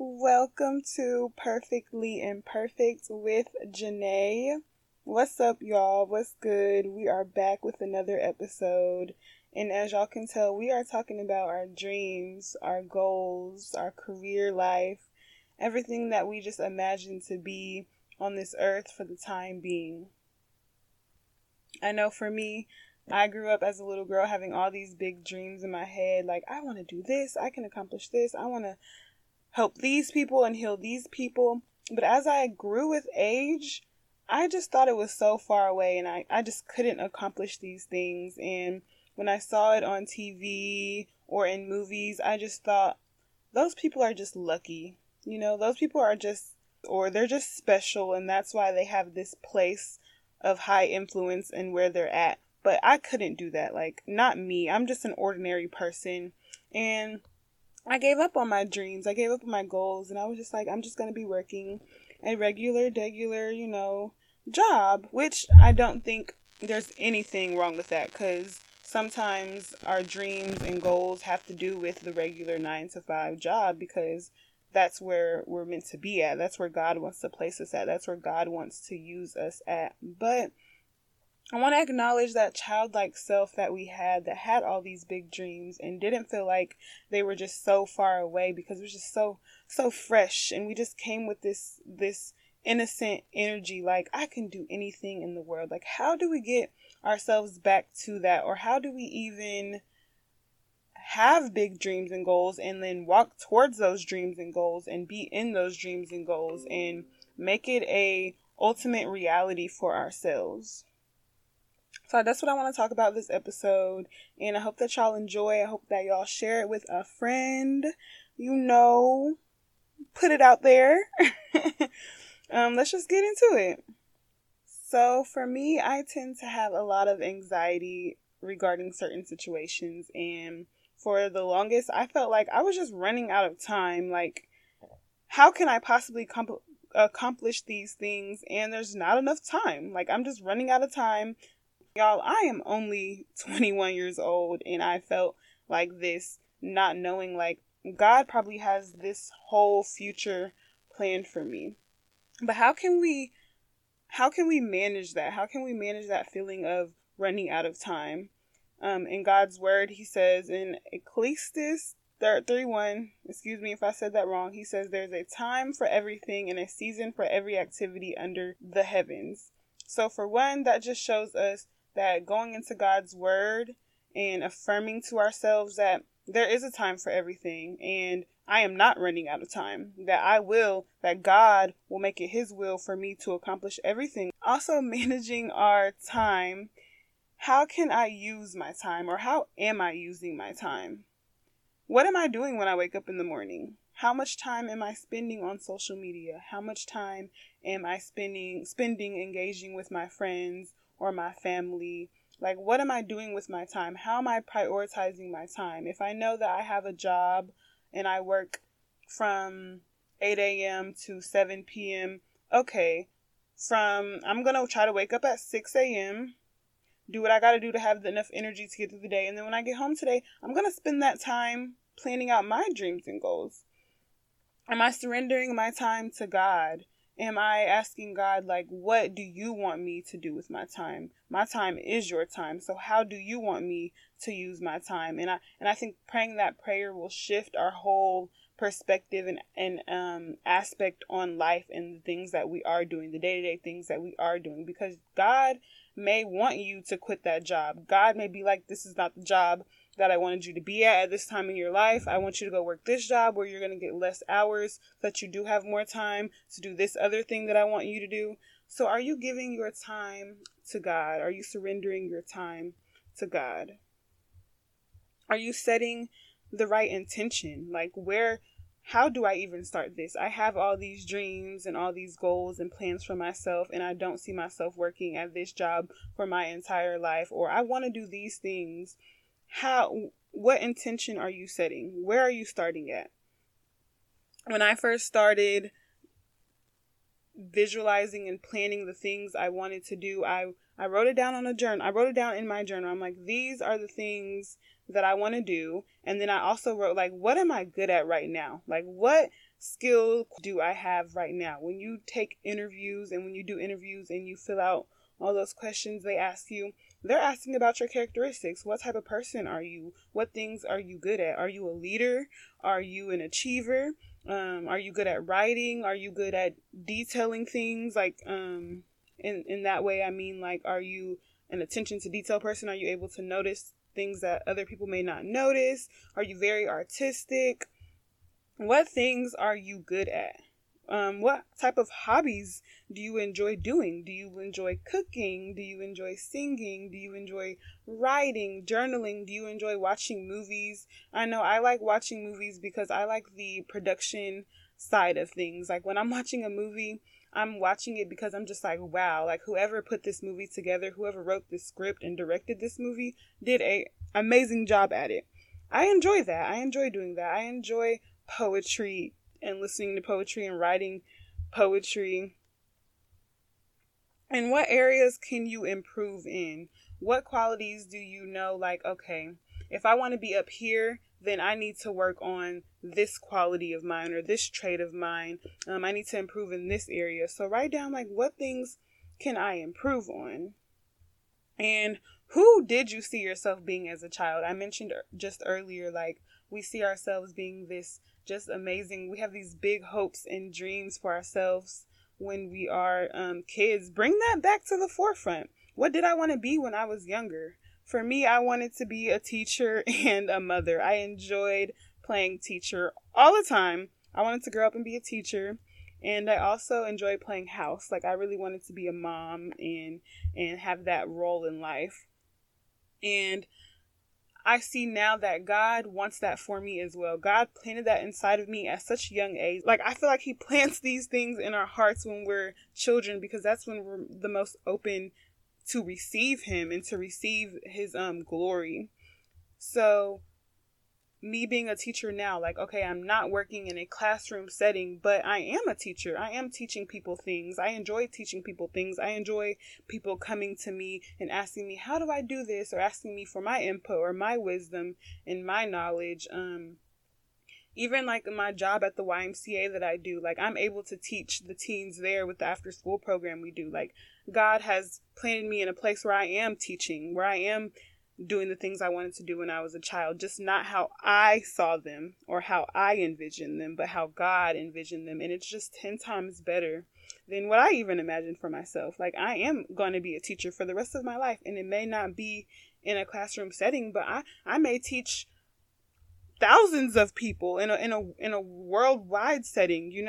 Welcome to Perfectly Imperfect with Janae. What's up, y'all? What's good? We are back with another episode. And as y'all can tell, we are talking about our dreams, our goals, our career life, everything that we just imagine to be on this earth for the time being. I know for me, I grew up as a little girl having all these big dreams in my head. Like, I want to do this. I can accomplish this. I want to help these people and heal these people. But as I grew with age, I just thought it was so far away, and I just couldn't accomplish these things. And when I saw it on TV or in movies, I just thought, those people are just lucky. You know, those people are just, or they're just special, and that's why they have this place of high influence and where they're at. But I couldn't do that. Like, not me. I'm just an ordinary person. And I gave up on my dreams. I gave up on my goals. And I was just like, I'm just going to be working a regular, you know, job. Which I don't think there's anything wrong with that. Because sometimes our dreams and goals have to do with the regular 9-to-5 job. Because that's where we're meant to be at. That's where God wants to place us at. That's where God wants to use us at. But I want to acknowledge that childlike self that we had, that had all these big dreams and didn't feel like they were just so far away, because it was just so fresh. And we just came with this innocent energy, like, I can do anything in the world. Like, how do we get ourselves back to that? Or how do we even have big dreams and goals and then walk towards those dreams and goals and be in those dreams and goals and make it a ultimate reality for ourselves? So that's what I want to talk about this episode, and I hope that y'all enjoy. I hope that y'all share it with a friend, you know, put it out there. Let's just get into it. So for me, I tend to have a lot of anxiety regarding certain situations, and for the longest, I felt like I was just running out of time. Like, how can I possibly accomplish these things, and there's not enough time? Like, I'm just running out of time. Y'all, I am only 21 years old, and I felt like this, not knowing, like, God probably has this whole future planned for me. But how can we manage that? How can we manage that feeling of running out of time? In God's word, he says in Ecclesiastes 3:1, if I said that wrong, he says there's a time for everything and a season for every activity under the heavens. So for one, that just shows us that going into God's word and affirming to ourselves that there is a time for everything, and I am not running out of time, that God will make it his will for me to accomplish everything. Also, managing our time. How can I use my time, or how am I using my time? What am I doing when I wake up in the morning? How much time am I spending on social media? How much time am I spending engaging with my friends or my family? Like, what am I doing with my time? How am I prioritizing my time? If I know that I have a job and I work from 8 a.m. to 7 p.m., okay, I'm going to try to wake up at 6 a.m., do what I got to do to have enough energy to get through the day. And then when I get home today, I'm going to spend that time planning out my dreams and goals. Am I surrendering my time to God? Am I asking God, like, what do you want me to do with my time? My time is your time. So how do you want me to use my time? And I think praying that prayer will shift our whole perspective and aspect on life and the things that we are doing, the day-to-day things that we are doing. Because God may want you to quit that job. God may be like, this is not the job that I wanted you to be at this time in your life. I want you to go work this job where you're going to get less hours so that you do have more time to do this other thing that I want you to do. So are you giving your time to God? Are you surrendering your time to God? Are you setting the right intention? Like, how do I even start this? I have all these dreams and all these goals and plans for myself, and I don't see myself working at this job for my entire life, or I want to do these things. What intention are you setting? Where are you starting at? When I first started visualizing and planning the things I wanted to do, I wrote it down in my journal. I'm like, these are the things that I want to do. And then I also wrote, like, what am I good at right now? Like, what skill do I have right now? When you take interviews and when you do interviews and you fill out all those questions they ask you, they're asking about your characteristics. What type of person are you? What things are you good at? Are you a leader? Are you an achiever? Are you good at writing? Are you good at detailing things? Like, in that way, I mean, like, are you an attention to detail person? Are you able to notice things that other people may not notice? Are you very artistic? What things are you good at? What type of hobbies do you enjoy doing? Do you enjoy cooking? Do you enjoy singing? Do you enjoy writing, journaling? Do you enjoy watching movies? I know I like watching movies because I like the production side of things. Like, when I'm watching a movie, I'm watching it because I'm just like, wow, like, whoever put this movie together, whoever wrote this script and directed this movie did an amazing job at it. I enjoy that. I enjoy doing that. I enjoy poetry and listening to poetry and writing poetry. And what areas can you improve in? What qualities do you know, like, okay, if I want to be up here, then I need to work on this quality of mine or this trait of mine. I need to improve in this area. So write down, like, what things can I improve on? And who did you see yourself being as a child? I mentioned just earlier, like, we see ourselves being this just amazing. We have these big hopes and dreams for ourselves when we are kids. Bring that back to the forefront. What did I want to be when I was younger? For me, I wanted to be a teacher and a mother. I enjoyed playing teacher all the time. I wanted to grow up and be a teacher. And I also enjoyed playing house. Like, I really wanted to be a mom and have that role in life. And I see now that God wants that for me as well. God planted that inside of me at such a young age. Like, I feel like He plants these things in our hearts when we're children, because that's when we're the most open to receive Him and to receive His glory. So me being a teacher now, like, okay, I'm not working in a classroom setting, but I am a teacher. I am teaching people things. I enjoy teaching people things. I enjoy people coming to me and asking me, how do I do this? Or asking me for my input or my wisdom and my knowledge. Even like my job at the YMCA that I do, like, I'm able to teach the teens there with the after school program we do. Like, God has planted me in a place where I am teaching, where I am doing the things I wanted to do when I was a child, just not how I saw them or how I envisioned them, but how God envisioned them. And it's just 10 times better than what I even imagined for myself. Like, I am going to be a teacher for the rest of my life, and it may not be in a classroom setting, but I may teach thousands of people in a worldwide setting, you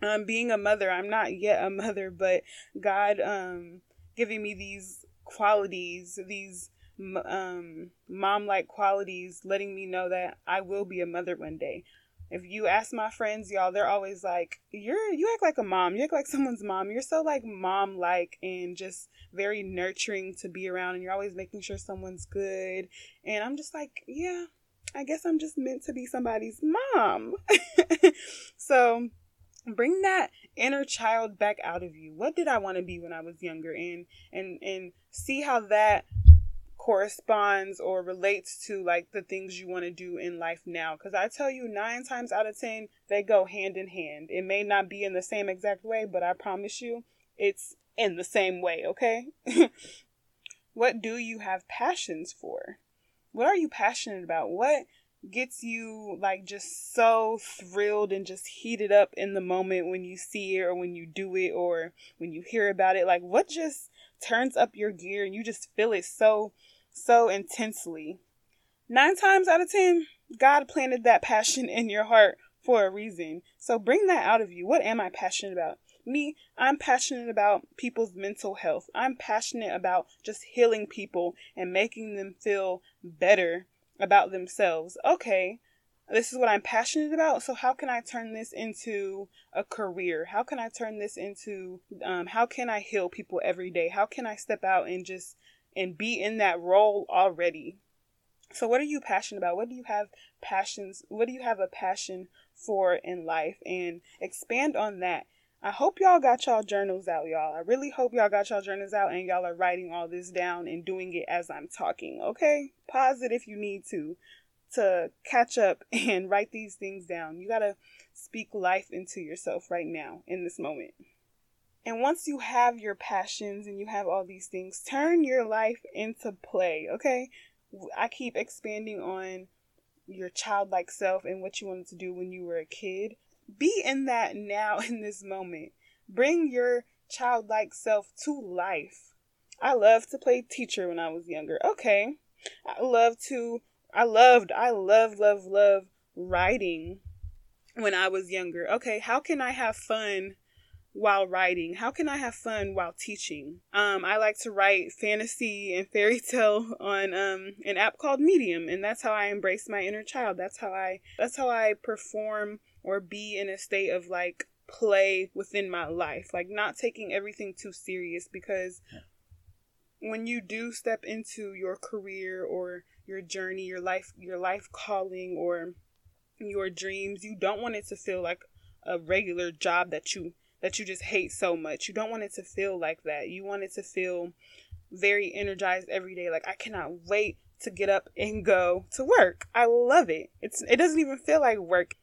know? Being a mother, I'm not yet a mother, but God giving me these qualities, these mom-like qualities, letting me know that I will be a mother one day. If you ask my friends, y'all, they're always like, you act like a mom. You act like someone's mom. You're so, like, mom-like and just very nurturing to be around, and you're always making sure someone's good. And I'm just like, yeah, I guess I'm just meant to be somebody's mom. So bring that inner child back out of you. What did I want to be when I was younger? And see how that corresponds or relates to, like, the things you want to do in life now. Because I tell you, 9 times out of 10, they go hand in hand. It may not be in the same exact way, but I promise you, it's in the same way, okay? What do you have passions for? What are you passionate about? What gets you, like, just so thrilled and just heated up in the moment when you see it or when you do it or when you hear about it? Like, what just turns up your gear and you just feel it so intensely? 9 times out of 10, God planted that passion in your heart for a reason. So bring that out of you. What am I passionate about? Me, I'm passionate about people's mental health. I'm passionate about just healing people and making them feel better about themselves. Okay, this is what I'm passionate about. So how can I turn this into a career? How can I turn this into, how can I heal people every day? How can I step out and just, and be in that role already? So what are you passionate about? What do you have passions? What do you have a passion for in life? And expand on that. I hope y'all got y'all journals out, y'all. I really hope y'all got y'all journals out and y'all are writing all this down and doing it as I'm talking, okay? Pause it if you need to catch up and write these things down. You gotta speak life into yourself right now in this moment. And once you have your passions and you have all these things, turn your life into play, okay? I keep expanding on your childlike self and what you wanted to do when you were a kid. Be in that now in this moment. Bring your childlike self to life. I loved to play teacher when I was younger. Okay. I loved writing when I was younger. Okay, how can I have fun while writing? How can I have fun while teaching? I like to write fantasy and fairy tale on an app called Medium, and that's how I embrace my inner child. That's how I perform or be in a state of like play within my life, like not taking everything too serious, because when you do step into your career or your journey, your life calling or your dreams, you don't want it to feel like a regular job that you just hate so much. You don't want it to feel like that. You want it to feel very energized every day. Like, I cannot wait to get up and go to work. I love it. It doesn't even feel like work.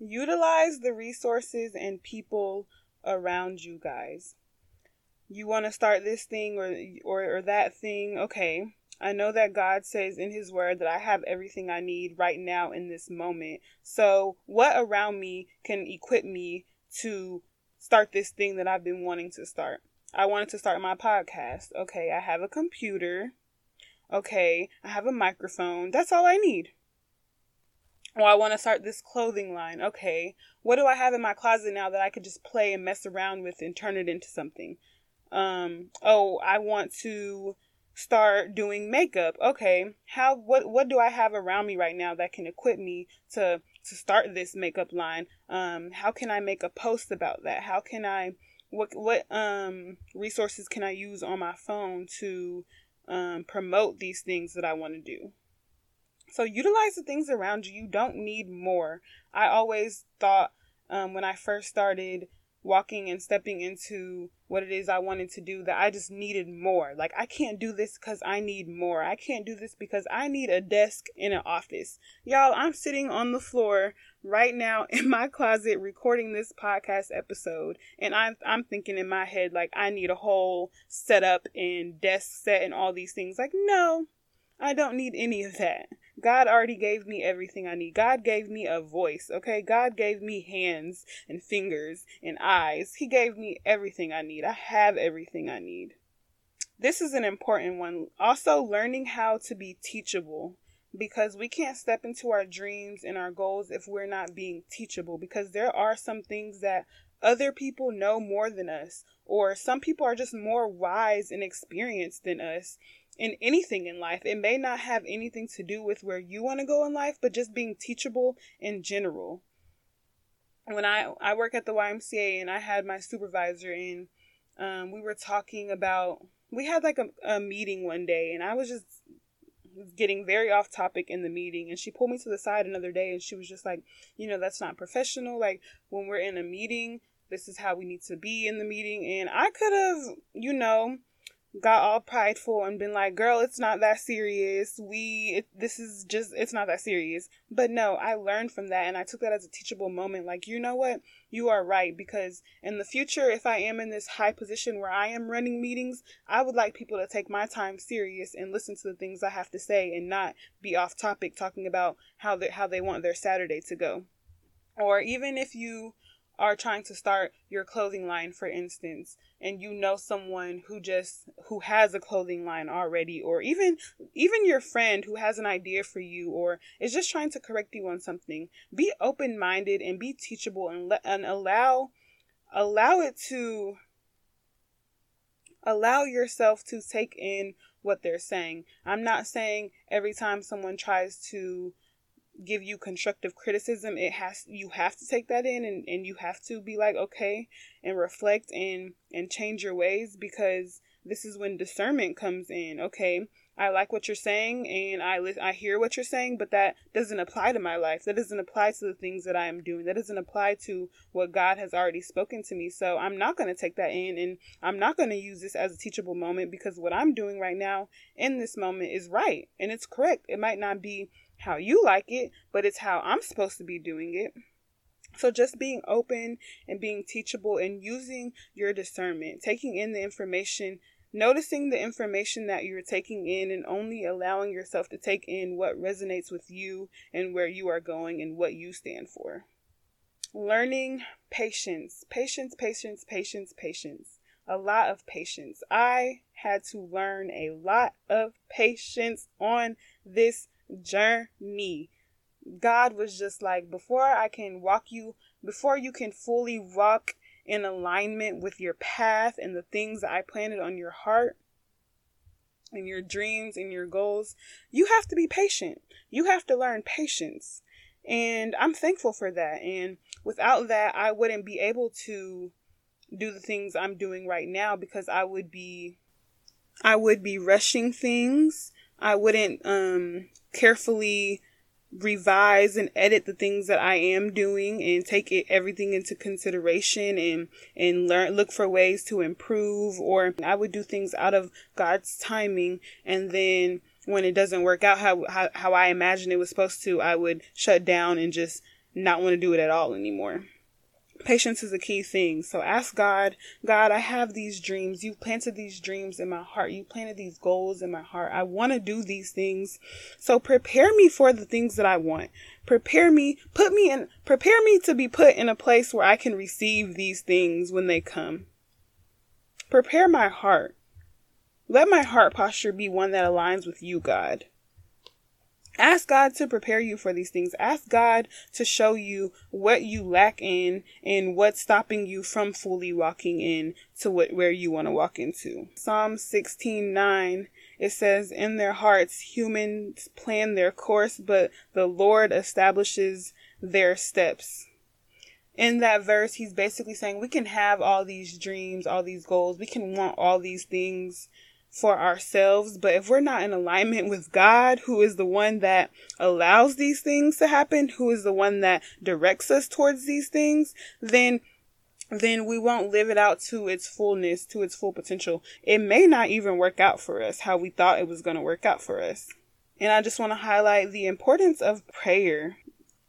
Utilize the resources and people around you, guys. You want to start this thing or that thing. Okay. I know that God says in his word that I have everything I need right now in this moment. So what around me can equip me to start this thing that I've been wanting to start? I wanted to start my podcast. Okay, I have a computer. Okay, I have a microphone. That's all I need. Or I want to start this clothing line. Okay, what do I have in my closet now that I could just play and mess around with and turn it into something? I want to start doing makeup. Okay, what do I have around me right now that can equip me to start this makeup line? How can I make a post about that? How can I, what resources can I use on my phone to, promote these things that I want to do? So utilize the things around you. You don't need more. I always thought, when I first started walking and stepping into what it is I wanted to do, that I just needed more. Like, I can't do this because I need more. I can't do this because I need a desk in an office. Y'all, I'm sitting on the floor right now in my closet recording this podcast episode, and I'm thinking in my head, like, I need a whole setup and desk set and all these things. Like, no, I don't need any of that. God already gave me everything I need. God gave me a voice, okay? God gave me hands and fingers and eyes. He gave me everything I need. I have everything I need. This is an important one. Also, learning how to be teachable, because we can't step into our dreams and our goals if we're not being teachable, because there are some things that other people know more than us, or some people are just more wise and experienced than us. In anything in life, it may not have anything to do with where you want to go in life, but just being teachable in general. When I work at the YMCA, and I had my supervisor, and we were talking about, we had like a meeting one day, and I was just getting very off topic in the meeting, and she pulled me to the side another day, and she was just like, you know, that's not professional. Like, when we're in a meeting, this is how we need to be in the meeting. And I could have, you know, got all prideful and been like, girl, it's not that serious. It's not that serious. But no, I learned from that, and I took that as a teachable moment. Like, you know what? You are right, because in the future, if I am in this high position where I am running meetings, I would like people to take my time serious and listen to the things I have to say and not be off topic talking about how they want their Saturday to go. Or even if you are trying to start your clothing line, for instance, and you know someone who has a clothing line already, or even your friend who has an idea for you or is just trying to correct you on something, be open-minded and be teachable, and allow yourself to take in what they're saying. I'm not saying every time someone tries to give you constructive criticism, you have to take that in, and you have to be like, okay, and reflect and change your ways, because this is when discernment comes in. Okay, I like what you're saying and I hear what you're saying, but that doesn't apply to my life. That doesn't apply to the things that I am doing. That doesn't apply to what God has already spoken to me. So I'm not going to take that in, and I'm not going to use this as a teachable moment, because what I'm doing right now in this moment is right and it's correct. It might not be how you like it, but it's how I'm supposed to be doing it. So just being open and being teachable and using your discernment, taking in the information, noticing the information that you're taking in, and only allowing yourself to take in what resonates with you and where you are going and what you stand for. Learning patience, patience, patience, patience, patience. A lot of patience. I had to learn a lot of patience on this journey. God was just like, before you can fully walk in alignment with your path and the things that I planted on your heart and your dreams and your goals, you have to be patient. You have to learn patience. And I'm thankful for that. And without that, I wouldn't be able to do the things I'm doing right now, because I would be rushing things. I wouldn't carefully revise and edit the things that I am doing and take everything into consideration and look for ways to improve. Or I would do things out of God's timing, and then when it doesn't work out how I imagined it was supposed to, I would shut down and just not want to do it at all anymore. Patience is a key thing. So ask God, I have these dreams. You've planted these dreams in my heart. You planted these goals in my heart. I want to do these things. So prepare me for the things that I want. Prepare me to be put in a place where I can receive these things when they come. Prepare my heart. Let my heart posture be one that aligns with you, God. Ask God to prepare you for these things. Ask God to show you what you lack in and what's stopping you from fully walking in to where you want to walk into. Psalm 16:9, it says, "In their hearts, humans plan their course, but the Lord establishes their steps." In that verse, he's basically saying we can have all these dreams, all these goals. We can want all these things for ourselves, but if we're not in alignment with God, who is the one that allows these things to happen, who is the one that directs us towards these things, then we won't live it out to its fullness, to its full potential. It may not even work out for us how we thought it was going to work out for us. And I just want to highlight the importance of prayer.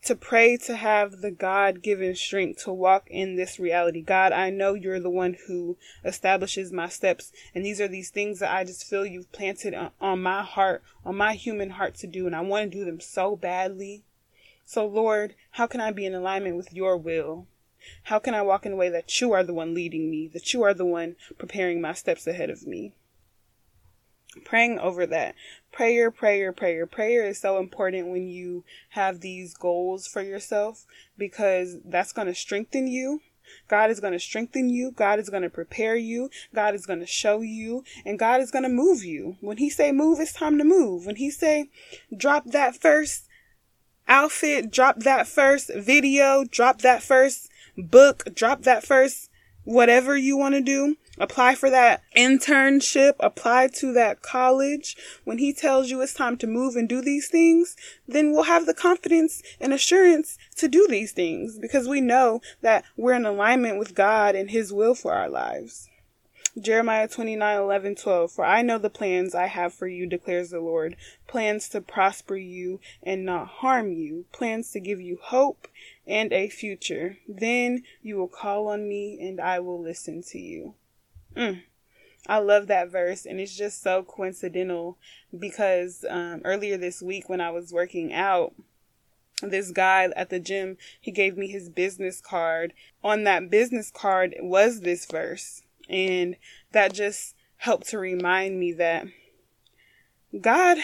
To pray, to have the God-given strength to walk in this reality. God, I know you're the one who establishes my steps, and these are these things that I just feel you've planted on my heart, on my human heart to do, and I want to do them so badly. So Lord, how can I be in alignment with your will? How can I walk in a way that you are the one leading me, that you are the one preparing my steps ahead of me? Praying over that. Prayer, prayer, prayer. Prayer is so important when you have these goals for yourself, because that's going to strengthen you. God is going to strengthen you. God is going to prepare you. God is going to show you, and God is going to move you. When he say move, it's time to move. When he say drop that first outfit, drop that first video, drop that first book, drop that first whatever you want to do, apply for that internship, apply to that college. When he tells you it's time to move and do these things, then we'll have the confidence and assurance to do these things, because we know that we're in alignment with God and his will for our lives. Jeremiah 29:11-12, "For I know the plans I have for you, declares the Lord, plans to prosper you and not harm you, plans to give you hope and a future. Then you will call on me and I will listen to you." I love that verse, and it's just so coincidental because earlier this week when I was working out, this guy at the gym, he gave me his business card. On that business card was this verse, and that just helped to remind me that God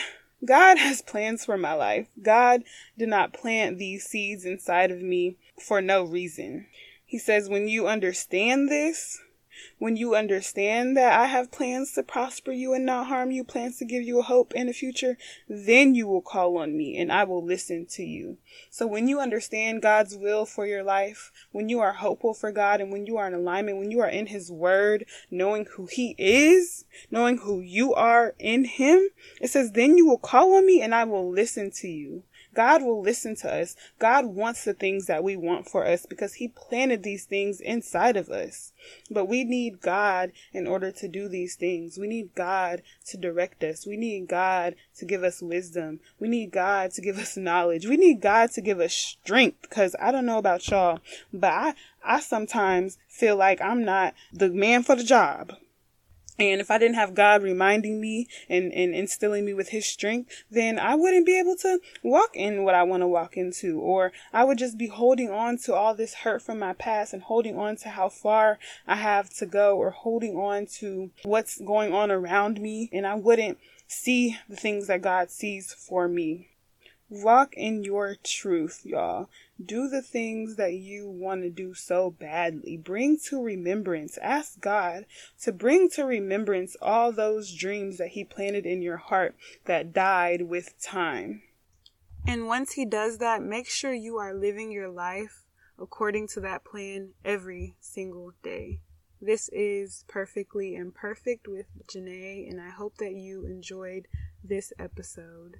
has plans for my life. God did not plant these seeds inside of me for no reason. He says, when you understand this, When you understand that I have plans to prosper you and not harm you, plans to give you a hope and a future, then you will call on me and I will listen to you. So when you understand God's will for your life, when you are hopeful for God and when you are in alignment, when you are in his word, knowing who he is, knowing who you are in him, it says, then you will call on me and I will listen to you. God will listen to us. God wants the things that we want for us because he planted these things inside of us. But we need God in order to do these things. We need God to direct us. We need God to give us wisdom. We need God to give us knowledge. We need God to give us strength, because I don't know about y'all, but I sometimes feel like I'm not the man for the job. And if I didn't have God reminding me and instilling me with his strength, then I wouldn't be able to walk in what I want to walk into. Or I would just be holding on to all this hurt from my past and holding on to how far I have to go, or holding on to what's going on around me. And I wouldn't see the things that God sees for me. Walk in your truth, y'all. Do the things that you want to do so badly. Bring to remembrance. Ask God to bring to remembrance all those dreams that he planted in your heart that died with time. And once he does that, make sure you are living your life according to that plan every single day. This is Perfectly Imperfect with Janae, and I hope that you enjoyed this episode.